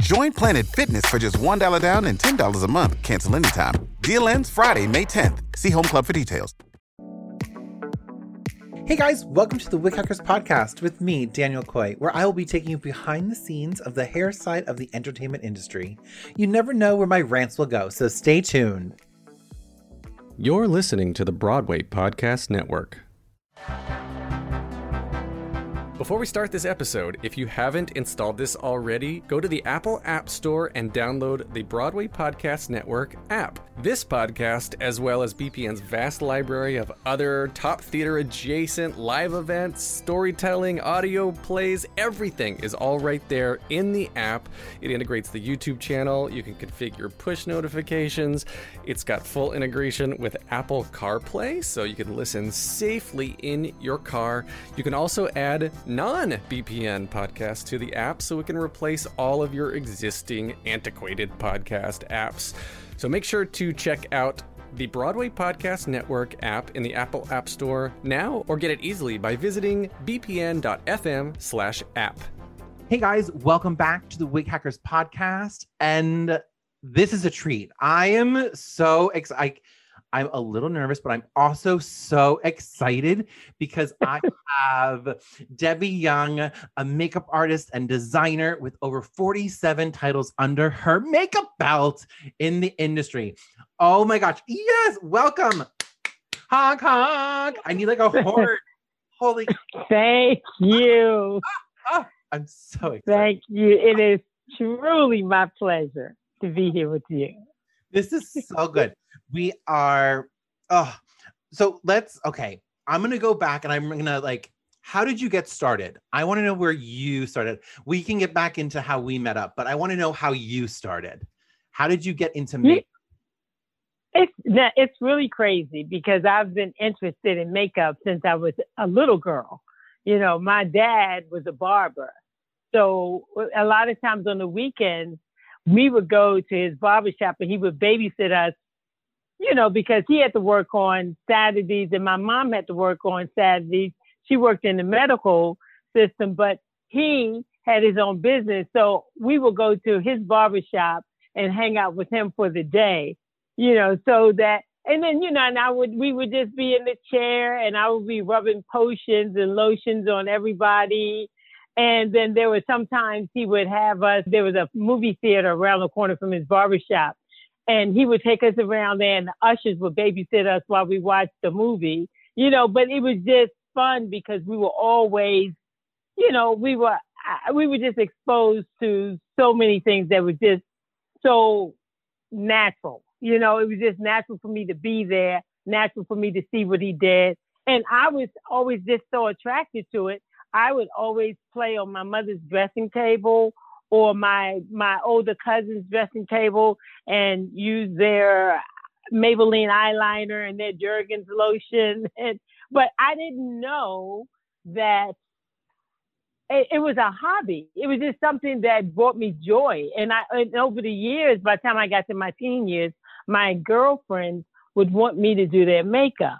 Join Planet Fitness for just $1 down and $10 a month. Cancel anytime. Deal ends Friday, May 10th. See Home Club for details. Hey guys, welcome to the Wig Hackers Podcast with me, Daniel Coy, where I will be taking you behind the scenes of the hair side of the entertainment industry. You never know where my rants will go, so stay tuned. You're listening to the Broadway Podcast Network. Before we start this episode, if you haven't installed this already, go to the Apple App Store and download the Broadway Podcast Network app. This podcast, as well as BPN's vast library of other top theater-adjacent live events, storytelling, audio plays, everything is all right there in the app. It integrates the YouTube channel. You can configure push notifications. It's got full integration with Apple CarPlay, so you can listen safely in your car. You can also add non-BPN podcast to the app so it can replace all of your existing antiquated podcast apps. So make sure to check out the Broadway Podcast Network app in the Apple App Store now, or get it easily by visiting bpn.fm/app. Hey guys, welcome back to the Wig Hackers Podcast. And this is a treat. I am so excited. I'm a little nervous, but I'm also so excited because I have Debi Young, a makeup artist and designer with over 47 titles under her makeup belt in the industry. Oh my gosh. Yes. Welcome. Honk, honk. I need like a horn. Holy. Thank you. I'm so excited. Thank you. It is truly my pleasure to be here with you. This is so good. We are, I'm going to go back and I'm going to how did you get started? I want to know where you started. We can get back into how we met up, but I want to know how you started. How did you get into makeup? It's really crazy because I've been interested in makeup since I was a little girl. You know, my dad was a barber. So a lot of times on the weekends, we would go to his barbershop and he would babysit us, you know, because he had to work on Saturdays and my mom had to work on Saturdays. She worked in the medical system, but he had his own business. So we would go to his barbershop and hang out with him for the day, you know, so that, and then, you know, and we would just be in the chair and I would be rubbing potions and lotions on everybody. And then there were sometimes he would have us, there was a movie theater around the corner from his barbershop. And he would take us around there and the ushers would babysit us while we watched the movie, you know, but it was just fun because we were always, you know, we were just exposed to so many things that were just so natural. You know, it was just natural for me to be there, natural for me to see what he did. And I was always just so attracted to it. I would always play on my mother's dressing table or my older cousin's dressing table and use their Maybelline eyeliner and their Jergens lotion. But I didn't know that it was a hobby. It was just something that brought me joy. And over the years, by the time I got to my teen years, my girlfriends would want me to do their makeup.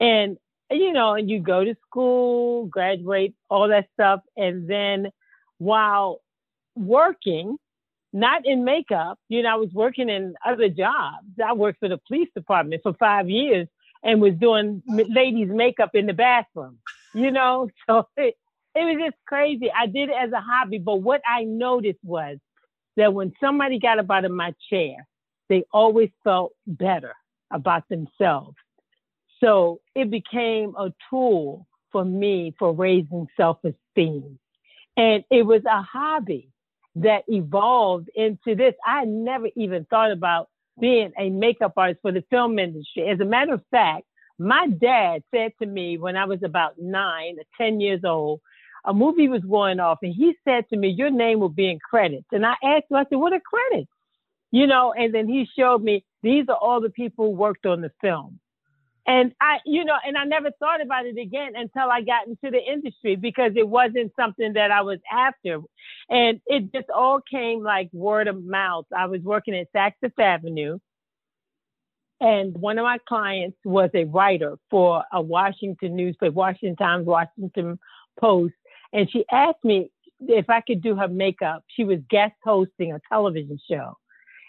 And, you know, and you go to school, graduate, all that stuff. And then while working, not in makeup, you know, I was working in other jobs. I worked for the police department for 5 years and was doing ladies' makeup in the bathroom, you know, so it was just crazy. I did it as a hobby, but what I noticed was that when somebody got up out of my chair, they always felt better about themselves. So it became a tool for me for raising self-esteem. And it was a hobby that evolved into this. I never even thought about being a makeup artist for the film industry. As a matter of fact, my dad said to me when I was about 9 or 10 years old, a movie was going off and he said to me, your name will be in credits. And I asked him, I said, what are credits? You know, and then he showed me These are all the people who worked on the film. And I never thought about it again until I got into the industry, because it wasn't something that I was after. And it just all came like word of mouth. I was working at Saks Fifth Avenue, and one of my clients was a writer for a Washington newspaper, Washington Times, Washington Post. And she asked me if I could do her makeup. She was guest hosting a television show.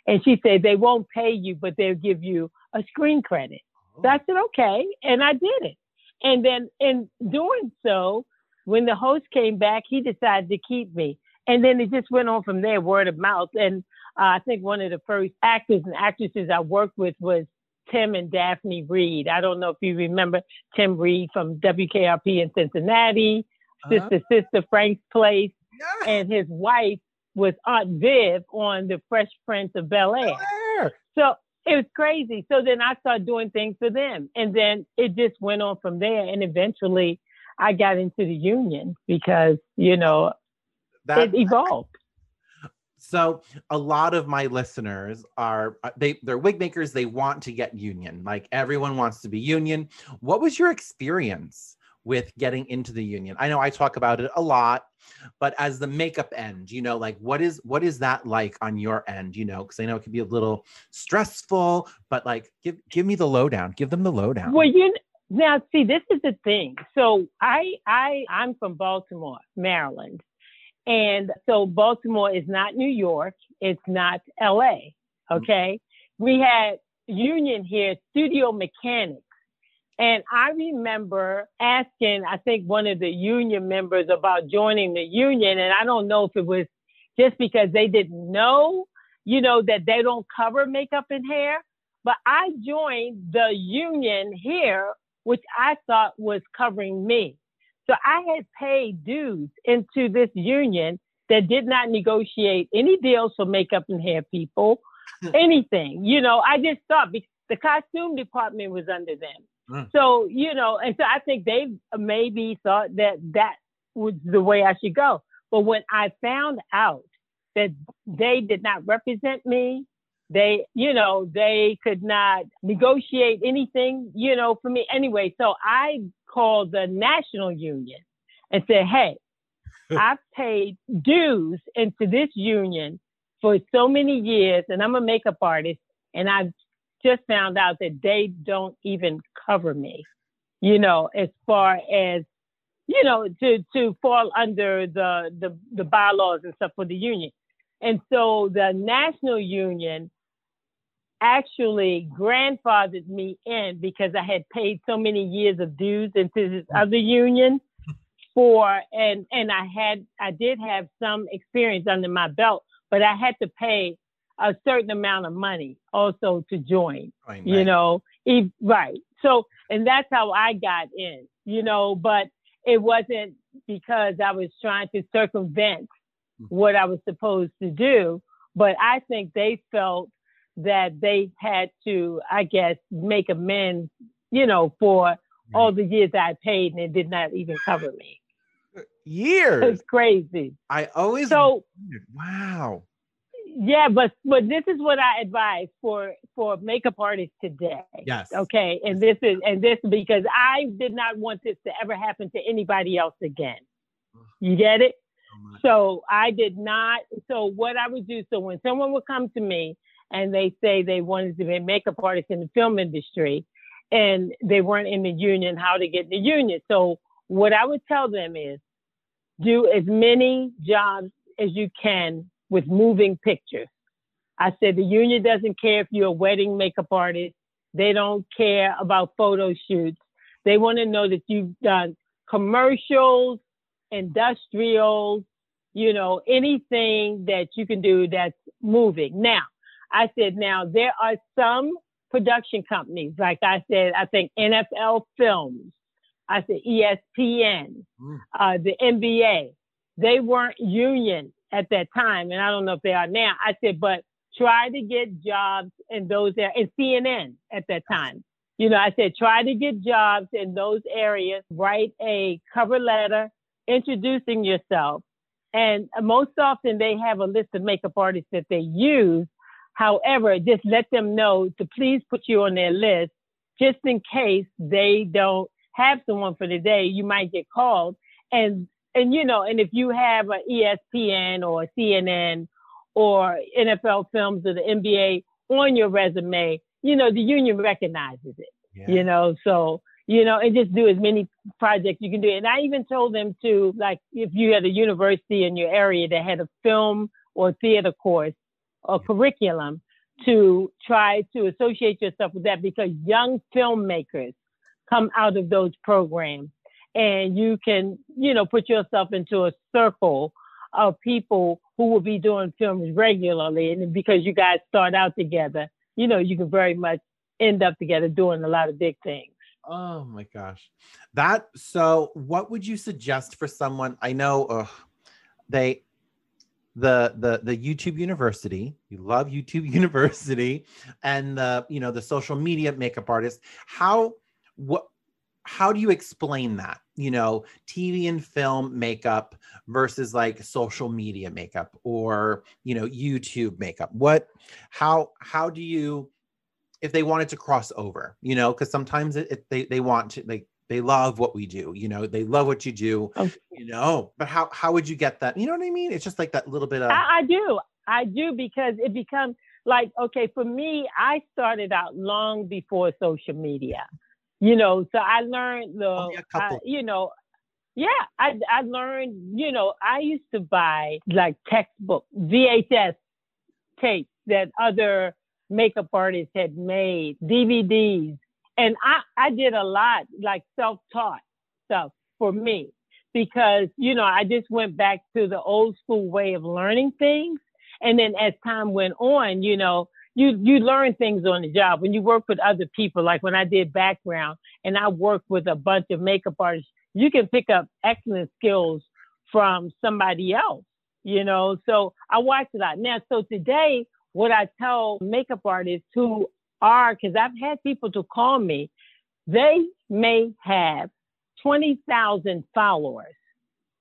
And she said, they won't pay you, but they'll give you a screen credit. So I said, okay. And I did it. And then in doing so, when the host came back, he decided to keep me. And then it just went on from there, word of mouth. And I think one of the first actors and actresses I worked with was Tim and Daphne Reid. I don't know if you remember Tim Reid from WKRP in Cincinnati, Sister, Frank's Place. Yeah. And his wife was Aunt Viv on The Fresh Prince of Bel Air. So it was crazy. So then I started doing things for them. And then it just went on from there. And eventually I got into the union because, it evolved. So a lot of my listeners they're wig makers. They want to get union. Like everyone wants to be union. What was your experience with getting into the union? I know I talk about it a lot, but as the makeup end, what is that like on your end? Because I know it can be a little stressful, but like, give me the lowdown. Give them the lowdown. Well, now see, this is the thing. So I'm from Baltimore, Maryland. And so Baltimore is not New York. It's not LA. Okay. Mm-hmm. We had union here, studio mechanics. And I remember asking, I think one of the union members about joining the union. And I don't know if it was just because they didn't know, that they don't cover makeup and hair, but I joined the union here, which I thought was covering me. So I had paid dues into this union that did not negotiate any deals for makeup and hair people, anything. I just thought the costume department was under them. So, and so I think they maybe thought that was the way I should go. But when I found out that they did not represent me, they could not negotiate anything, for me anyway. So I called the national union and said, hey, I've paid dues into this union for so many years, and I'm a makeup artist, and I've just found out that they don't even cover me, as far as, to fall under the bylaws and stuff for the union. And so the national union actually grandfathered me in because I had paid so many years of dues into this other union and I did have some experience under my belt, but I had to pay a certain amount of money also to join, right. So, and that's how I got in, but it wasn't because I was trying to circumvent what I was supposed to do, but I think they felt that they had to, I guess, make amends, for all the years I paid and it did not even cover me. Years. It's crazy. Wow. Yeah, but this is what I advise for makeup artists today. Yes. Okay. And this because I did not want this to ever happen to anybody else again. You get it? So I did not. So what I would do, so when someone would come to me and they say they wanted to be a makeup artist in the film industry and they weren't in the union, how to get in the union. So what I would tell them is do as many jobs as you can with moving pictures. I said, the union doesn't care if you're a wedding makeup artist. They don't care about photo shoots. They want to know that you've done commercials, industrials, anything that you can do that's moving. Now, I said, now there are some production companies, like I said, I think NFL Films, I said ESPN, the NBA, they weren't union at that time. And I don't know if they are now. I said, but try to get jobs in those areas, and CNN at that time. I said, try to get jobs in those areas, write a cover letter, introducing yourself. And most often they have a list of makeup artists that they use. However, just let them know to please put you on their list just in case they don't have someone for the day. You might get called. And you know, and if you have an ESPN or a CNN or NFL Films or the NBA on your resume, you know, the union recognizes it, you know, so, you know, and just do as many projects you can do. And I even told them to, like, if you had a university in your area that had a film or theater course or curriculum, to try to associate yourself with that, because young filmmakers come out of those programs. And you can, you know, put yourself into a circle of people who will be doing films regularly. And because you guys start out together, you know, you can very much end up together doing a lot of big things. Oh my gosh. That, so what would you suggest for someone? I know the YouTube University, you love YouTube University, and the, you know, the social media makeup artist. How do you explain that, you know, TV and film makeup versus like social media makeup or, you know, YouTube makeup? How do you, if they wanted to cross over, you know, because sometimes they want to, like, they love what we do, you know, they love what you do, you know, but how would you get that? You know what I mean? It's just like that little bit of. I do because it becomes like, okay, for me, I started out long before social media. You know, so I learned I learned, you know, I used to buy like textbook VHS tapes that other makeup artists had made, DVDs. And I did a lot like self-taught stuff for me because, you know, I just went back to the old school way of learning things. And then as time went on, you know, You learn things on the job. When you work with other people, like when I did background and I worked with a bunch of makeup artists, you can pick up excellent skills from somebody else, you know? So I watched a lot. Now, so today, what I tell makeup artists who are, because I've had people to call me, they may have 20,000 followers,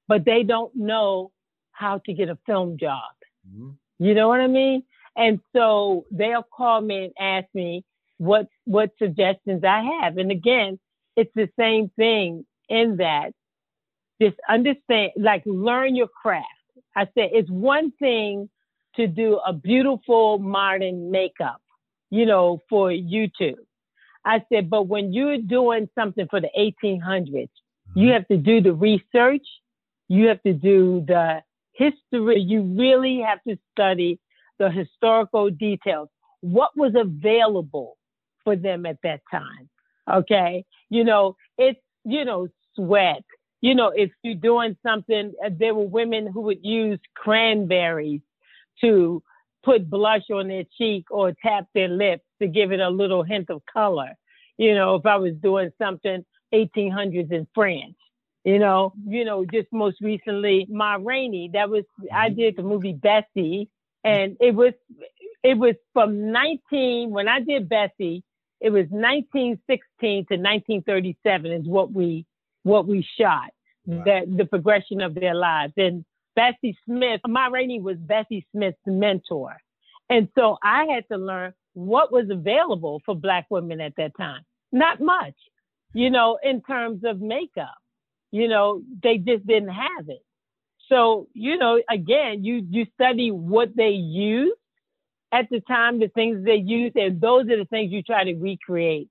but they don't know how to get a film job. Mm-hmm. You know what I mean? And so they'll call me and ask me what suggestions I have. And again, it's the same thing in that just understand, like learn your craft. I said, it's one thing to do a beautiful modern makeup, you know, for YouTube. I said, but when you're doing something for the 1800s, you have to do the research. You have to do the history. You really have to study the historical details, what was available for them at that time, okay? You know, it's, you know, sweat. You know, if you're doing something, there were women who would use cranberries to put blush on their cheek or tap their lips to give it a little hint of color. You know, if I was doing something 1800s in France, you know, just most recently, Ma Rainey, I did the movie Bessie, and it was from when I did Bessie, it was 1916 to 1937 is what we shot. Wow. The progression of their lives. And Bessie Smith, Ma Rainey was Bessie Smith's mentor. And so I had to learn what was available for Black women at that time. Not much, you know, in terms of makeup. You know, they just didn't have it. So, you know, again, you study what they used at the time, the things they used, and those are the things you try to recreate,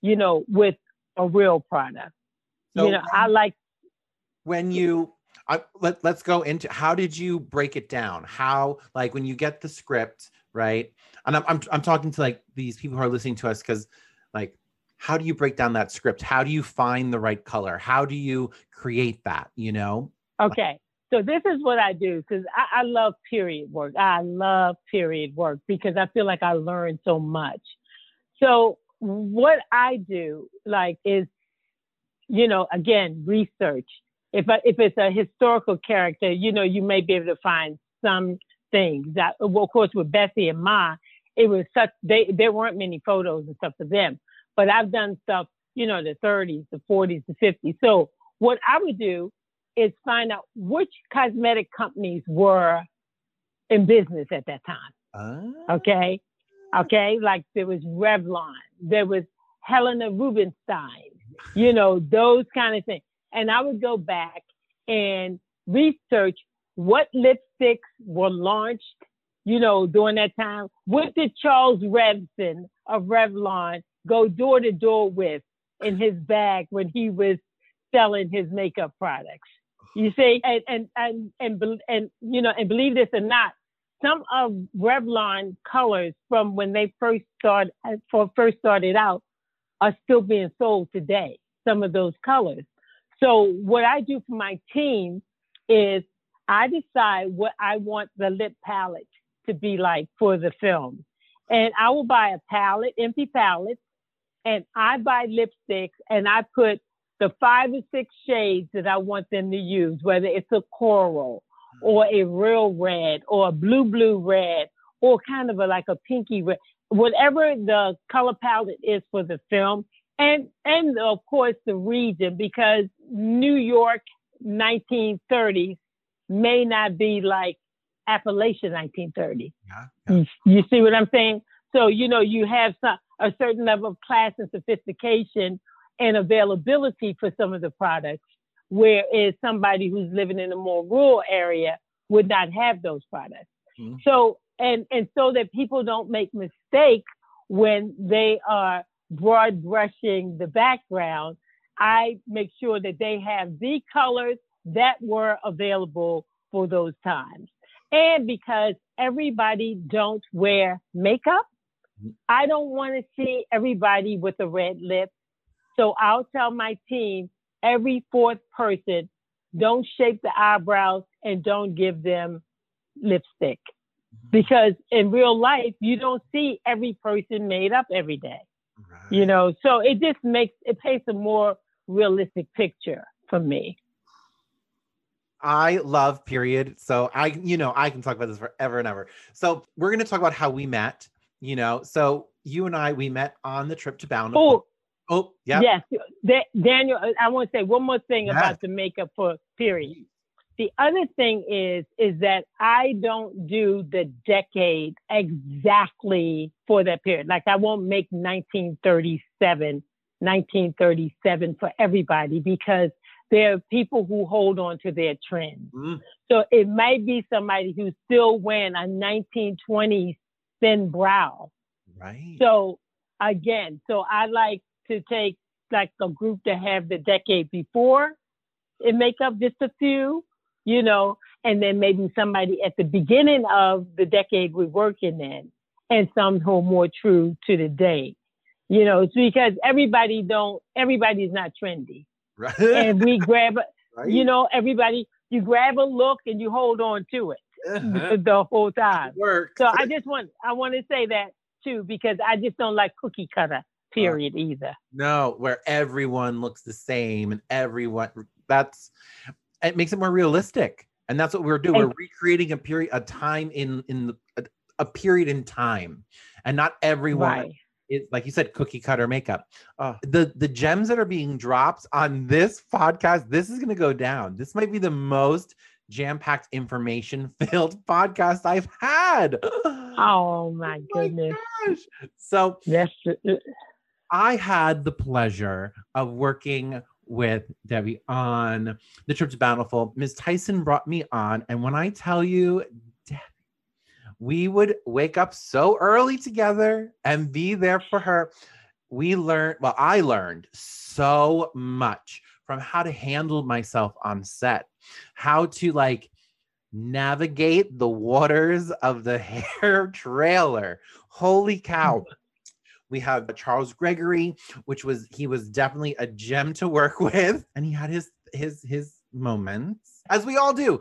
you know, with a real product. So you know, let's go into, how did you break it down? How, like when you get the script, right? And I'm talking to like these people who are listening to us, because like, how do you break down that script? How do you find the right color? How do you create that, you know? Okay, so this is what I do, because I love period work. I love period work because I feel like I learned so much. So what I do, like, is, you know, again, research. If it's a historical character, you know, you may be able to find some things. Well, of course, with Bessie and Ma, it was such, there weren't many photos and stuff for them. But I've done stuff, you know, the 30s, the 40s, the 50s. So what I would do is find out which cosmetic companies were in business at that time. Okay. Okay. Like there was Revlon, there was Helena Rubenstein, you know, those kind of things. And I would go back and research what lipsticks were launched, you know, during that time. What did Charles Revson of Revlon go door to door with in his bag when he was selling his makeup products? You see, and you know, and believe this or not, some of Revlon colors from when they first started out are still being sold today, some of those colors. So what I do for my team is I decide what I want the lip palette to be like for the film. And I will buy a palette, empty palette, and I buy lipsticks and I put the 5 or 6 shades that I want them to use, whether it's a coral or a real red or a blue red or kind of like a pinky red, whatever the color palette is for the film. And of course the region, because New York 1930s may not be like Appalachian 1930. Yeah. You see what I'm saying? So, you know, you have a certain level of class and sophistication and availability for some of the products, whereas somebody who's living in a more rural area would not have those products. Mm-hmm. So, and so that people don't make mistakes when they are broad brushing the background, I make sure that they have the colors that were available for those times. And because everybody don't wear makeup, I don't want to see everybody with a red lip. So I'll tell my team, every 4th person, don't shape the eyebrows and don't give them lipstick. Because in real life, you don't see every person made up every day. Right. You know, so it just paints a more realistic picture for me. I love period. So I can talk about this forever and ever. So we're going to talk about how we met, you know. So you and I, we met on the trip to Bountiful. Oh, yeah. Yes. Daniel, I want to say one more thing about the makeup for period. The other thing is that I don't do the decade exactly for that period. Like I won't make 1937 for everybody, because there are people who hold on to their trends. Mm. So it might be somebody who's still wearing a 1920s thin brow. Right. So again, I like to take like a group that have the decade before and make up just a few, you know, and then maybe somebody at the beginning of the decade we're working in, and some who are more true to the day, you know. It's because everybody's not trendy. Right. And we grab, you know, you grab a look and you hold on to it the whole time. So I want to say that too, because I just don't like cookie cutter period either. No, where everyone looks the same and everyone, it makes it more realistic. And that's what we're doing. We're recreating a period, a time in a period in time, and not everyone. Right. It's like you said, cookie cutter makeup. The gems that are being dropped on this podcast, this is going to go down. This might be the most jam-packed, information-filled podcast I've had. Oh my goodness. Gosh. So yes. I had the pleasure of working with Debi on the trip to Bountiful. Ms. Tyson brought me on. And when I tell you, we would wake up so early together and be there for her. I learned so much from how to handle myself on set, how to like navigate the waters of the hair trailer. Holy cow. We have Charles Gregory, he was definitely a gem to work with. And he had his moments, as we all do.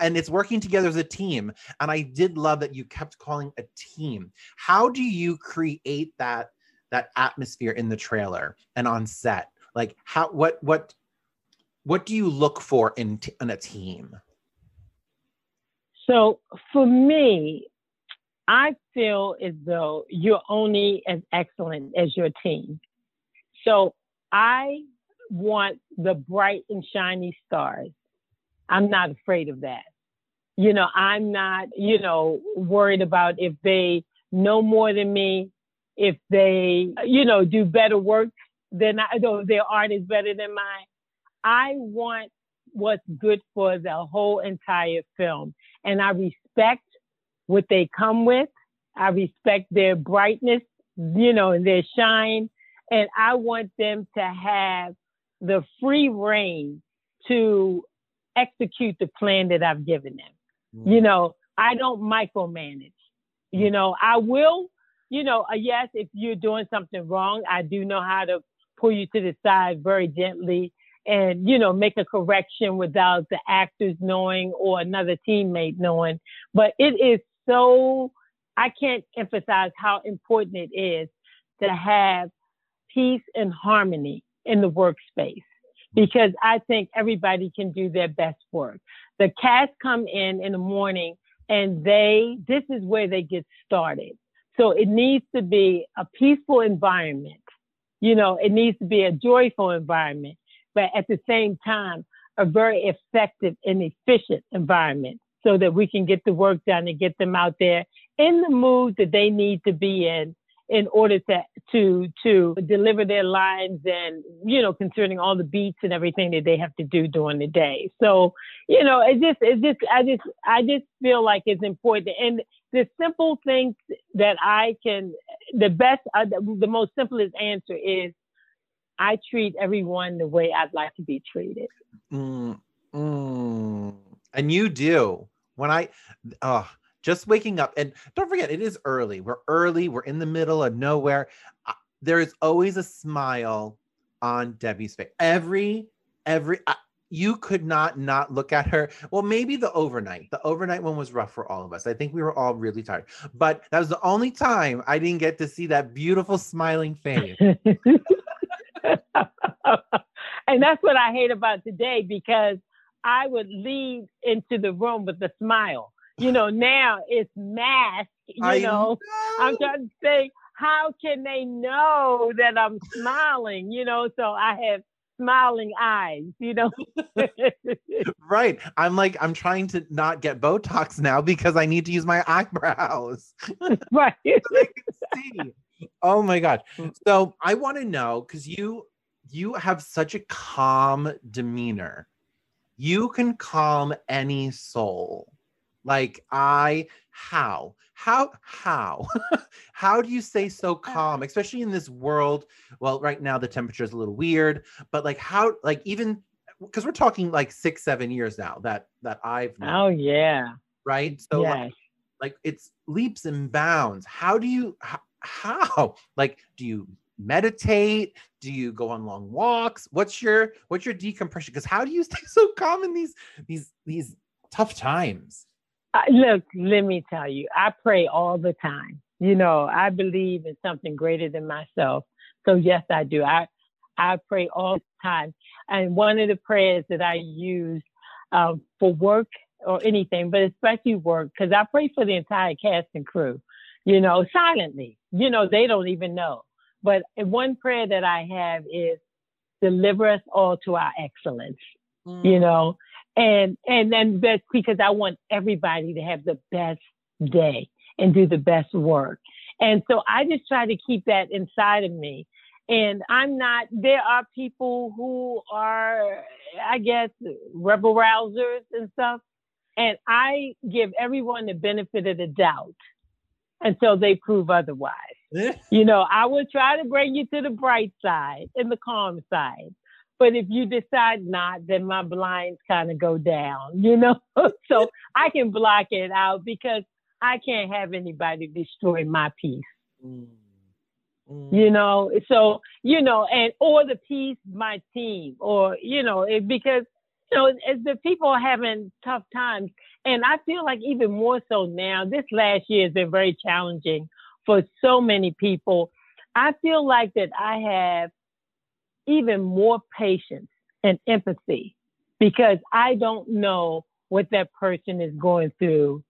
And it's working together as a team. And I did love that you kept calling a team. How do you create that atmosphere in the trailer and on set? Like what do you look for in a team? So for me, I feel as though you're only as excellent as your team. So I want the bright and shiny stars. I'm not afraid of that. You know, I'm not, you know, worried about if they know more than me, if they, you know, do better work than I do, their art is better than mine. I want what's good for the whole entire film. And I respect what they come with. I respect their brightness, you know, and their shine. And I want them to have the free reign to execute the plan that I've given them. Mm. You know, I don't micromanage. You know, I will, you know, yes, if you're doing something wrong, I do know how to pull you to the side very gently and, you know, make a correction without the actors knowing or another teammate knowing. But it is so, I can't emphasize how important it is to have peace and harmony in the workspace, because I think everybody can do their best work. The cast come in the morning and this is where they get started. So it needs to be a peaceful environment. You know, it needs to be a joyful environment, but at the same time, a very effective and efficient environment so that we can get the work done and get them out there in the mood that they need to be in order to deliver their lines and, you know, concerning all the beats and everything that they have to do during the day. So, you know, I just feel like it's important. And the simple thing that I can, the most simplest answer is I treat everyone the way I'd like to be treated. Mm-hmm. And you do. When just waking up, and don't forget, it is early. We're early. We're in the middle of nowhere. There is always a smile on Debi's face. You could not look at her. Well, maybe the overnight one was rough for all of us. I think we were all really tired, but that was the only time I didn't get to see that beautiful smiling face. And that's what I hate about today, because I would lead into the room with a smile. You know, now it's masked, you know. I'm trying to say, how can they know that I'm smiling? You know, so I have smiling eyes, you know. Right. I'm trying to not get Botox now because I need to use my eyebrows. Right. So I can see. Oh my gosh. So I want to know, because you have such a calm demeanor. You can calm any soul. Like how do you stay so calm, especially in this world? Well, right now the temperature is a little weird, but like how, like even, because we're talking like 6-7 years now that I've known. Oh yeah. Right. So yes. like it's leaps and bounds. How do you, do you meditate? Do you go on long walks? What's your decompression? Because how do you stay so calm in these tough times? Look, let me tell you, I pray all the time. You know, I believe in something greater than myself. So yes, I do. I pray all the time. And one of the prayers that I use for work or anything, but especially work, because I pray for the entire cast and crew, you know, silently. You know, they don't even know. But one prayer that I have is deliver us all to our excellence, you know. And then that's because I want everybody to have the best day and do the best work. And so I just try to keep that inside of me. And there are people who are, I guess, rebel rousers and stuff. And I give everyone the benefit of the doubt until they prove otherwise. You know, I will try to bring you to the bright side and the calm side. But if you decide not, then my blinds kind of go down, you know, so I can block it out because I can't have anybody destroy my peace, you know, so, you know, and or the peace, my team or, you know, because, you know, as the people are having tough times. And I feel like even more so now, this last year has been very challenging for so many people. I feel like that I have even more patience and empathy because I don't know what that person is going through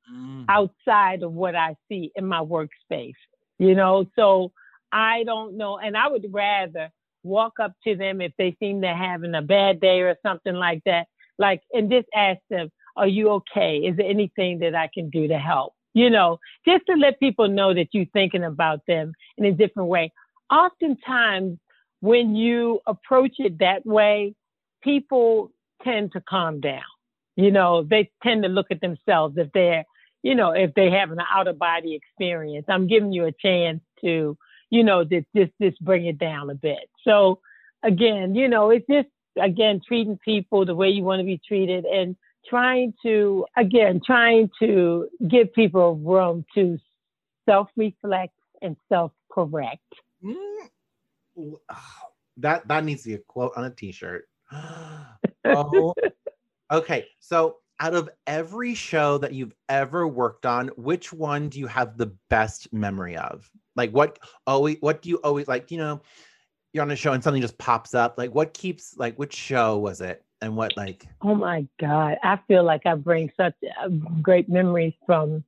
outside of what I see in my workspace, you know? So I don't know. And I would rather walk up to them if they seem to having a bad day or something like that, like, and just ask them, Are you okay? Is there anything that I can do to help? You know, just to let people know that you're thinking about them in a different way. Oftentimes, when you approach it that way, people tend to calm down. You know, they tend to look at themselves if they're, you know, if they have an out-of-body experience. I'm giving you a chance to, you know, just bring it down a bit. So, again, you know, it's just, again, treating people the way you want to be treated and trying to give people room to self-reflect and self-correct. That needs to be a quote on a t-shirt. Oh, okay. So out of every show that you've ever worked on, which one do you have the best memory of? Like what do you always, like, you know, you're on a show and something just pops up. Like what keeps, like which show was it? And what, like? Oh my God. I feel like I bring such great memories from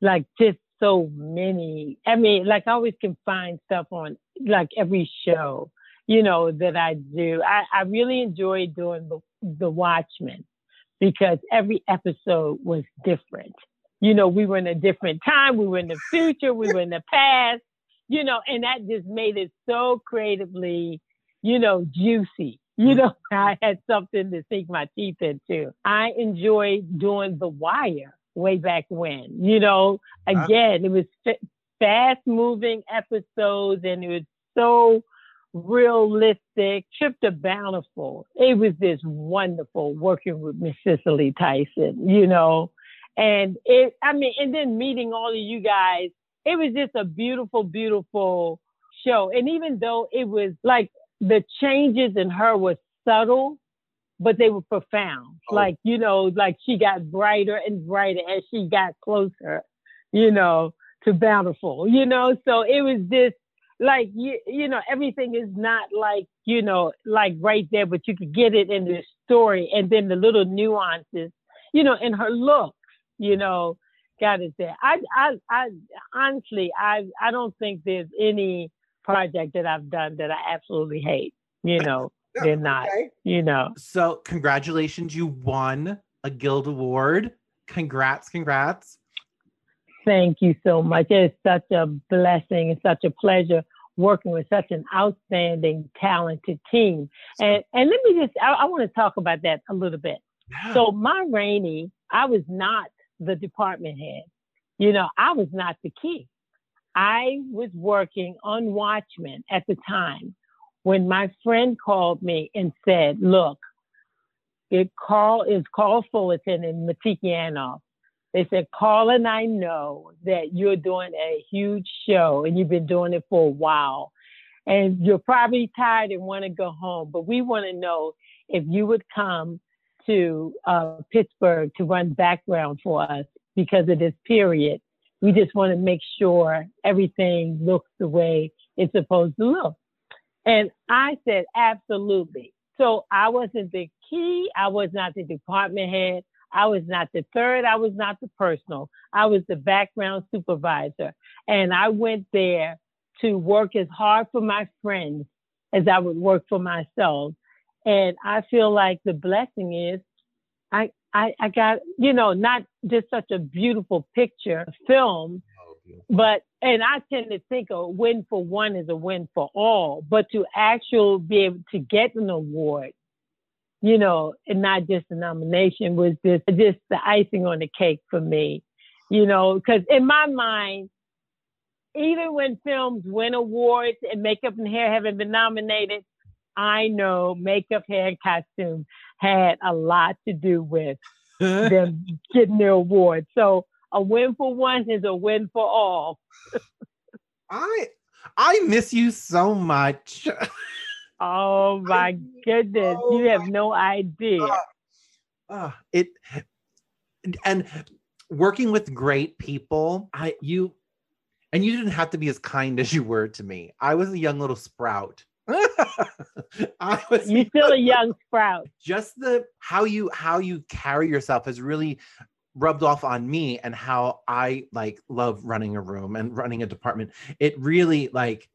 like just so many. I mean, like I always can find stuff on like every show, you know, that I do. I really enjoy doing the Watchmen because every episode was different. You know, we were in a different time. We were in the future. We were in the past, you know, and that just made it so creatively, you know, juicy. You know, I had something to sink my teeth into. I enjoyed doing The Wire way back when, you know, again, it was fast moving episodes and it was so realistic. Trip to Bountiful. It was just wonderful working with Miss Cicely Tyson, you know, and it, I mean, and then meeting all of you guys, it was just a beautiful, beautiful show. And even though it was like, the changes in her were subtle, but they were profound. Oh. Like, you know, like she got brighter and brighter as she got closer, you know, to Bountiful, you know? So it was just like, you know, everything is not like, you know, like right there, but you could get it in the story. And then the little nuances, you know, and her looks, you know, got it there. I honestly, I don't think there's any project that I've done that I absolutely hate, you know. They're not, okay. You know. So congratulations, you won a Guild Award. Congrats. Thank you so much. It's such a blessing and such a pleasure working with such an outstanding, talented team. And let me just, I want to talk about that a little bit. Yeah. So Ma Rainey, I was not the department head. You know, I was not the key. I was working on Watchmen at the time when my friend called me and said, look, Carl Fullerton and Matikianoff. They said, Carl and I know that you're doing a huge show and you've been doing it for a while. And you're probably tired and want to go home, but we want to know if you would come to Pittsburgh to run background for us because of this period. We just want to make sure everything looks the way it's supposed to look. And I said, absolutely. So I wasn't the key. I was not the department head. I was not the third. I was not the personal. I was the background supervisor. And I went there to work as hard for my friends as I would work for myself. And I feel like the blessing is I got, you know, not just such a beautiful picture film, but, and I tend to think a win for one is a win for all, but to actually be able to get an award, you know, and not just a nomination was just the icing on the cake for me, you know, because in my mind, even when films win awards and makeup and hair haven't been nominated, I know makeup, hair, and costume had a lot to do with them getting their award. So a win for one is a win for all. I miss you so much. Oh my goodness. You have no idea. And working with great people, and you didn't have to be as kind as you were to me. I was a young little sprout. You're still a young sprout. Just the how you carry yourself has really rubbed off on me, and how I like love running a room and running a department. It really like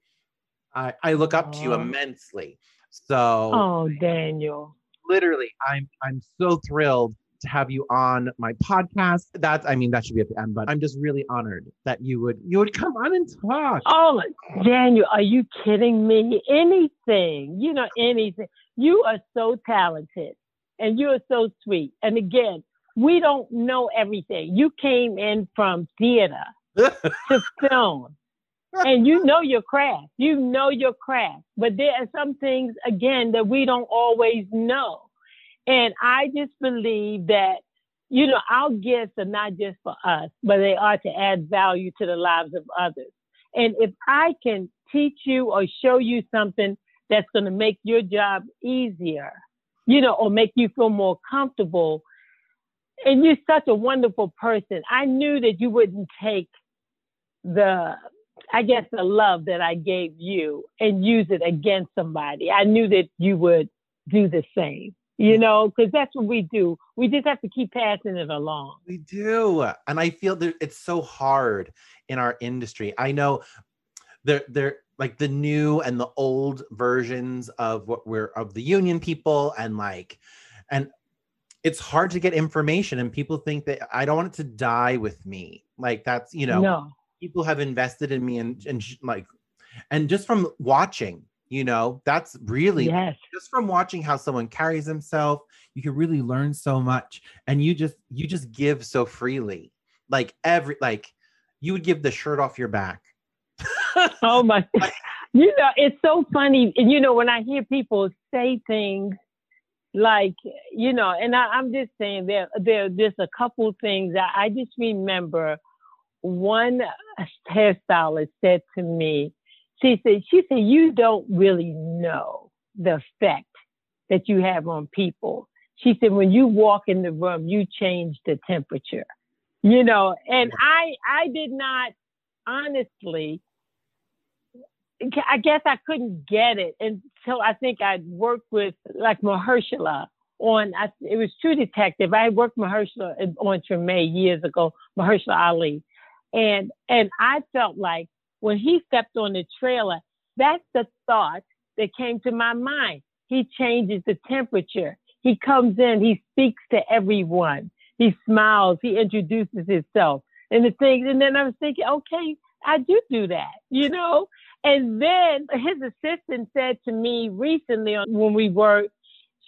I look up to you immensely. So Daniel, literally, I'm so thrilled to have you on my podcast. That should be at the end, but I'm just really honored that you would come on and talk. Oh, Daniel, are you kidding me? Anything. You are so talented and you are so sweet. And again, we don't know everything. You came in from theater to film. And you know your craft. But there are some things, again, that we don't always know. And I just believe that, our gifts are not just for us, but they are to add value to the lives of others. And if I can teach you or show you something that's going to make your job easier, or make you feel more comfortable, and you're such a wonderful person, I knew that you wouldn't take the love that I gave you and use it against somebody. I knew that you would do the same, because that's what we do. We just have to keep passing it along. We do. And I feel that it's so hard in our industry. I know they're like the new and the old versions of of the union people and it's hard to get information, and people think that I don't want it to die with me. No. People have invested in me and just from watching, that's really, yes. Just from watching how someone carries himself, you can really learn so much, and you just give so freely, you would give the shirt off your back. Oh my, it's so funny. When I hear people say things and I'm just saying there are just a couple things that I just remember. One hairstylist said to me, she said, you don't really know the effect that you have on people. She said, when you walk in the room, you change the temperature, and I did not, honestly, I guess I couldn't get it. And so I think I worked with Mahershala it was True Detective. I worked Mahershala on Treme years ago, Mahershala Ali. And I felt like when he stepped on the trailer, that's the thought that came to my mind. He changes the temperature. He comes in, he speaks to everyone. He smiles, he introduces himself and the things. And then I was thinking, okay, I do that, And then his assistant said to me recently when we worked,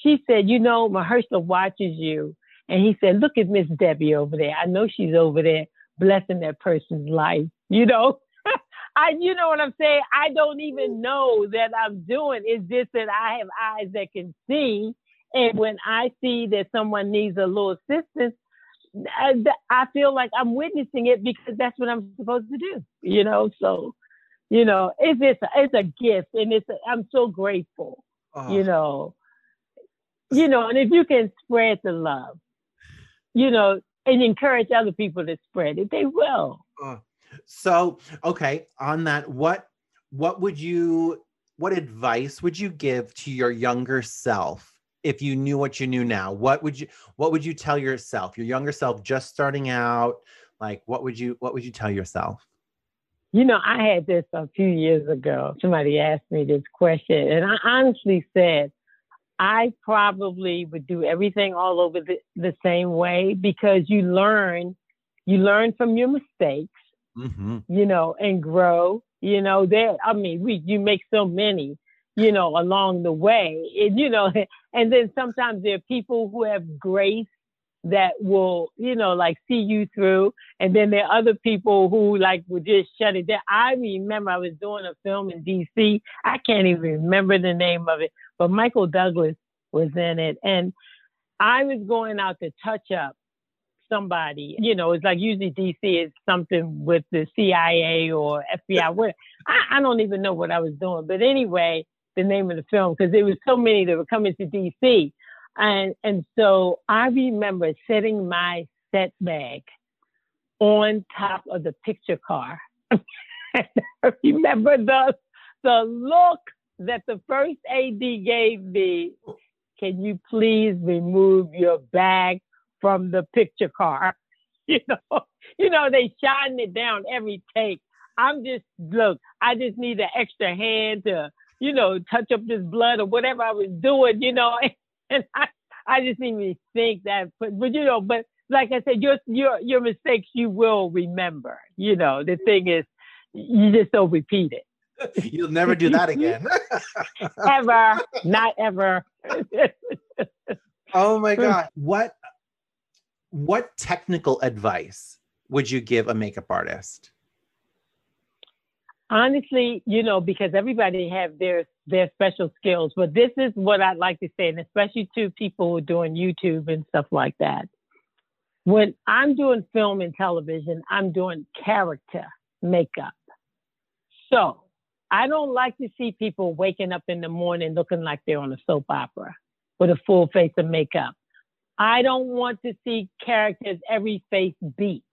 she said, Mahershala watches you. And he said, look at Miss Debbie over there. I know she's over there blessing that person's life. You know what I'm saying? I don't even know that I'm doing. It's just that I have eyes that can see. And when I see that someone needs a little assistance, I feel like I'm witnessing it because that's what I'm supposed to do, So, it's a gift, and I'm so grateful, and if you can spread the love, and encourage other people to spread it, they will. So, okay, on that, what advice would you give to your younger self if you knew what you knew now? What would you tell yourself, your younger self just starting out? What would you tell yourself? I had this a few years ago. Somebody asked me this question, and I honestly said, I probably would do everything all over the same way, because you learn from your mistakes, and grow, you make so many, along the way, and, and then sometimes there are people who have grace that will, see you through. And then there are other people who will just shut it down. I remember I was doing a film in DC. I can't even remember the name of it, but Michael Douglas was in it. And I was going out to touch up somebody, it's usually DC is something with the CIA or FBI. I don't even know what I was doing, but anyway, the name of the film, because there was so many that were coming to DC. And so I remember setting my set bag on top of the picture car. I remember the look that the first AD gave me. Can you please remove your bag from the picture car? They shine it down every take. I just need an extra hand to touch up this blood or whatever I was doing, And I I just didn't even think that. But you know, but like I said, your mistakes you will remember. You know, the thing is, you just don't repeat it. You'll never do that again. Ever, not ever. Oh my God. What technical advice would you give a makeup artist? Honestly, you know, because everybody have their special skills, but this is what I'd like to say, and especially to people who are doing YouTube and stuff like that. When I'm doing film and television, I'm doing character makeup. So I don't like to see people waking up in the morning looking like they're on a soap opera with a full face of makeup. I don't want to see characters, every face beat.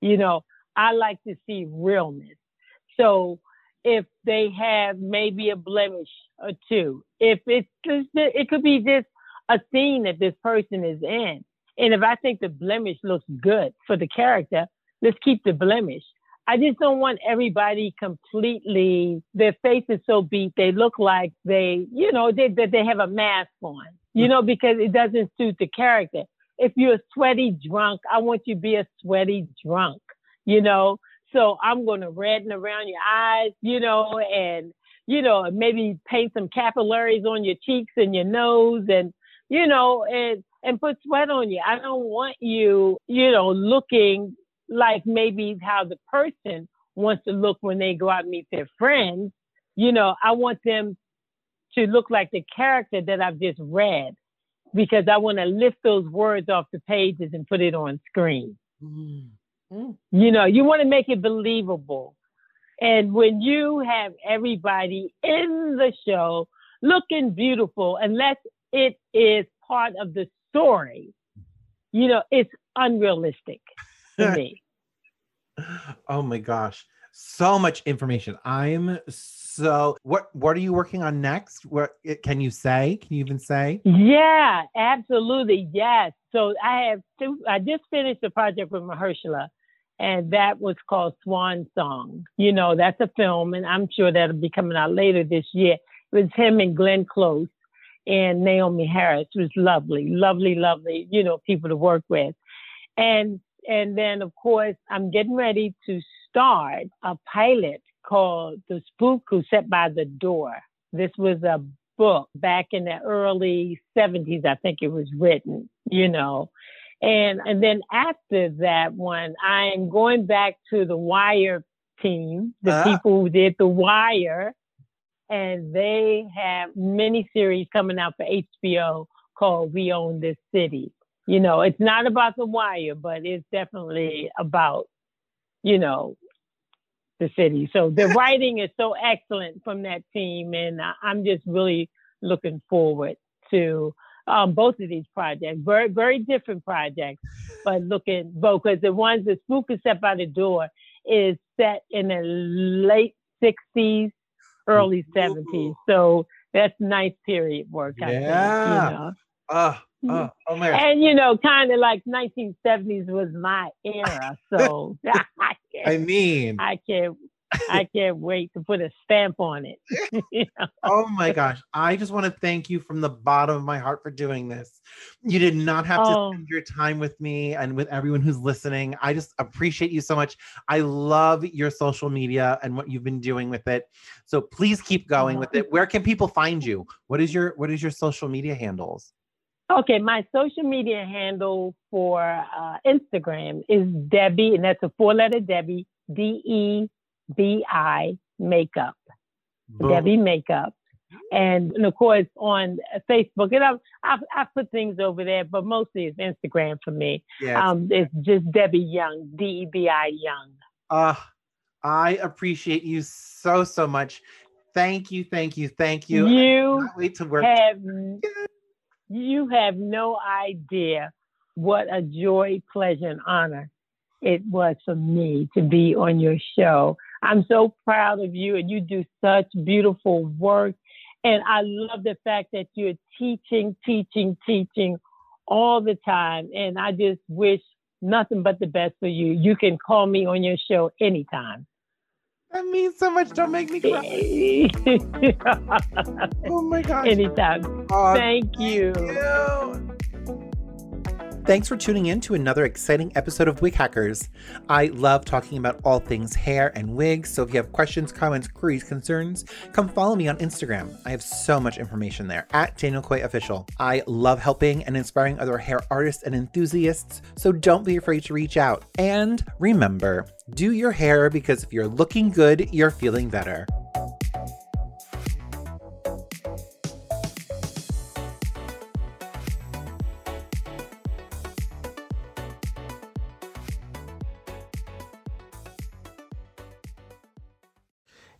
You know, I like to see realness. So if they have maybe a blemish or two, if it's just, it could be just a scene that this person is in. And if I think the blemish looks good for the character, let's keep the blemish. I just don't want everybody completely, their face is so beat, they look like they, you know, they have a mask on, you know, because it doesn't suit the character. If you're a sweaty drunk, I want you to be a sweaty drunk, you know. So I'm going to redden around your eyes, you know, and, you know, maybe paint some capillaries on your cheeks and your nose and, you know, and put sweat on you. I don't want you, you know, looking like maybe how the person wants to look when they go out and meet their friends. You know, I want them to look like the character that I've just read, because I want to lift those words off the pages and put it on screen. Mm. You know, you want to make it believable. And when you have everybody in the show looking beautiful, unless it is part of the story, you know, it's unrealistic to me. Oh my gosh. So much information. What are you working on next? What can you say? Can you even say? Yeah, absolutely. Yes. So I just finished a project with Mahershala. And that was called Swan Song. You know, that's a film, and I'm sure that'll be coming out later this year. It was him and Glenn Close and Naomi Harris. It was lovely, lovely, lovely, you know, people to work with. And then, of course, I'm getting ready to start a pilot called The Spook Who Sat by the Door. This was a book back in the early 70s, I think it was written, you know. And then after that one, I'm going back to the Wire team, the people who did the Wire, and they have miniseries coming out for HBO called We Own This City. You know, it's not about the Wire, but it's definitely about, you know, the city. So the writing is so excellent from that team, and I'm just really looking forward to both of these projects, very, very different projects, but looking both, because the ones that Spook is set by the door is set in the late 60s, early 70s. So that's nice period work. Yeah. I think, you know. Oh my God. And you know, kind of like 1970s was my era, so I can't wait to put a stamp on it. You know? Oh my gosh, I just want to thank you from the bottom of my heart for doing this. You did not have to spend your time with me and with everyone who's listening. I just appreciate you so much. I love your social media and what you've been doing with it. So please keep going with it. Where can people find you? What is your social media handles? Okay, my social media handle for Instagram is Debi, and that's a four-letter Debi, DEBI Makeup. Boom. Debi Makeup. And of course, on Facebook. And I put things over there, but mostly it's Instagram for me. Yes. It's just Debi Young, DEBI Young. I appreciate you so, so much. Thank you, thank you, thank you. I can't wait to work. You have no idea what a joy, pleasure, and honor it was for me to be on your show. I'm so proud of you, and you do such beautiful work. And I love the fact that you're teaching all the time. And I just wish nothing but the best for you. You can call me on your show anytime. That means so much. Don't make me cry. Oh my gosh. Anytime. Thank you. Thanks for tuning in to another exciting episode of Wig Hackers. I love talking about all things hair and wigs, so if you have questions, comments, queries, concerns, come follow me on Instagram. I have so much information there, at Daniel Coy Official. I love helping and inspiring other hair artists and enthusiasts, so don't be afraid to reach out. And remember, do your hair because if you're looking good, you're feeling better.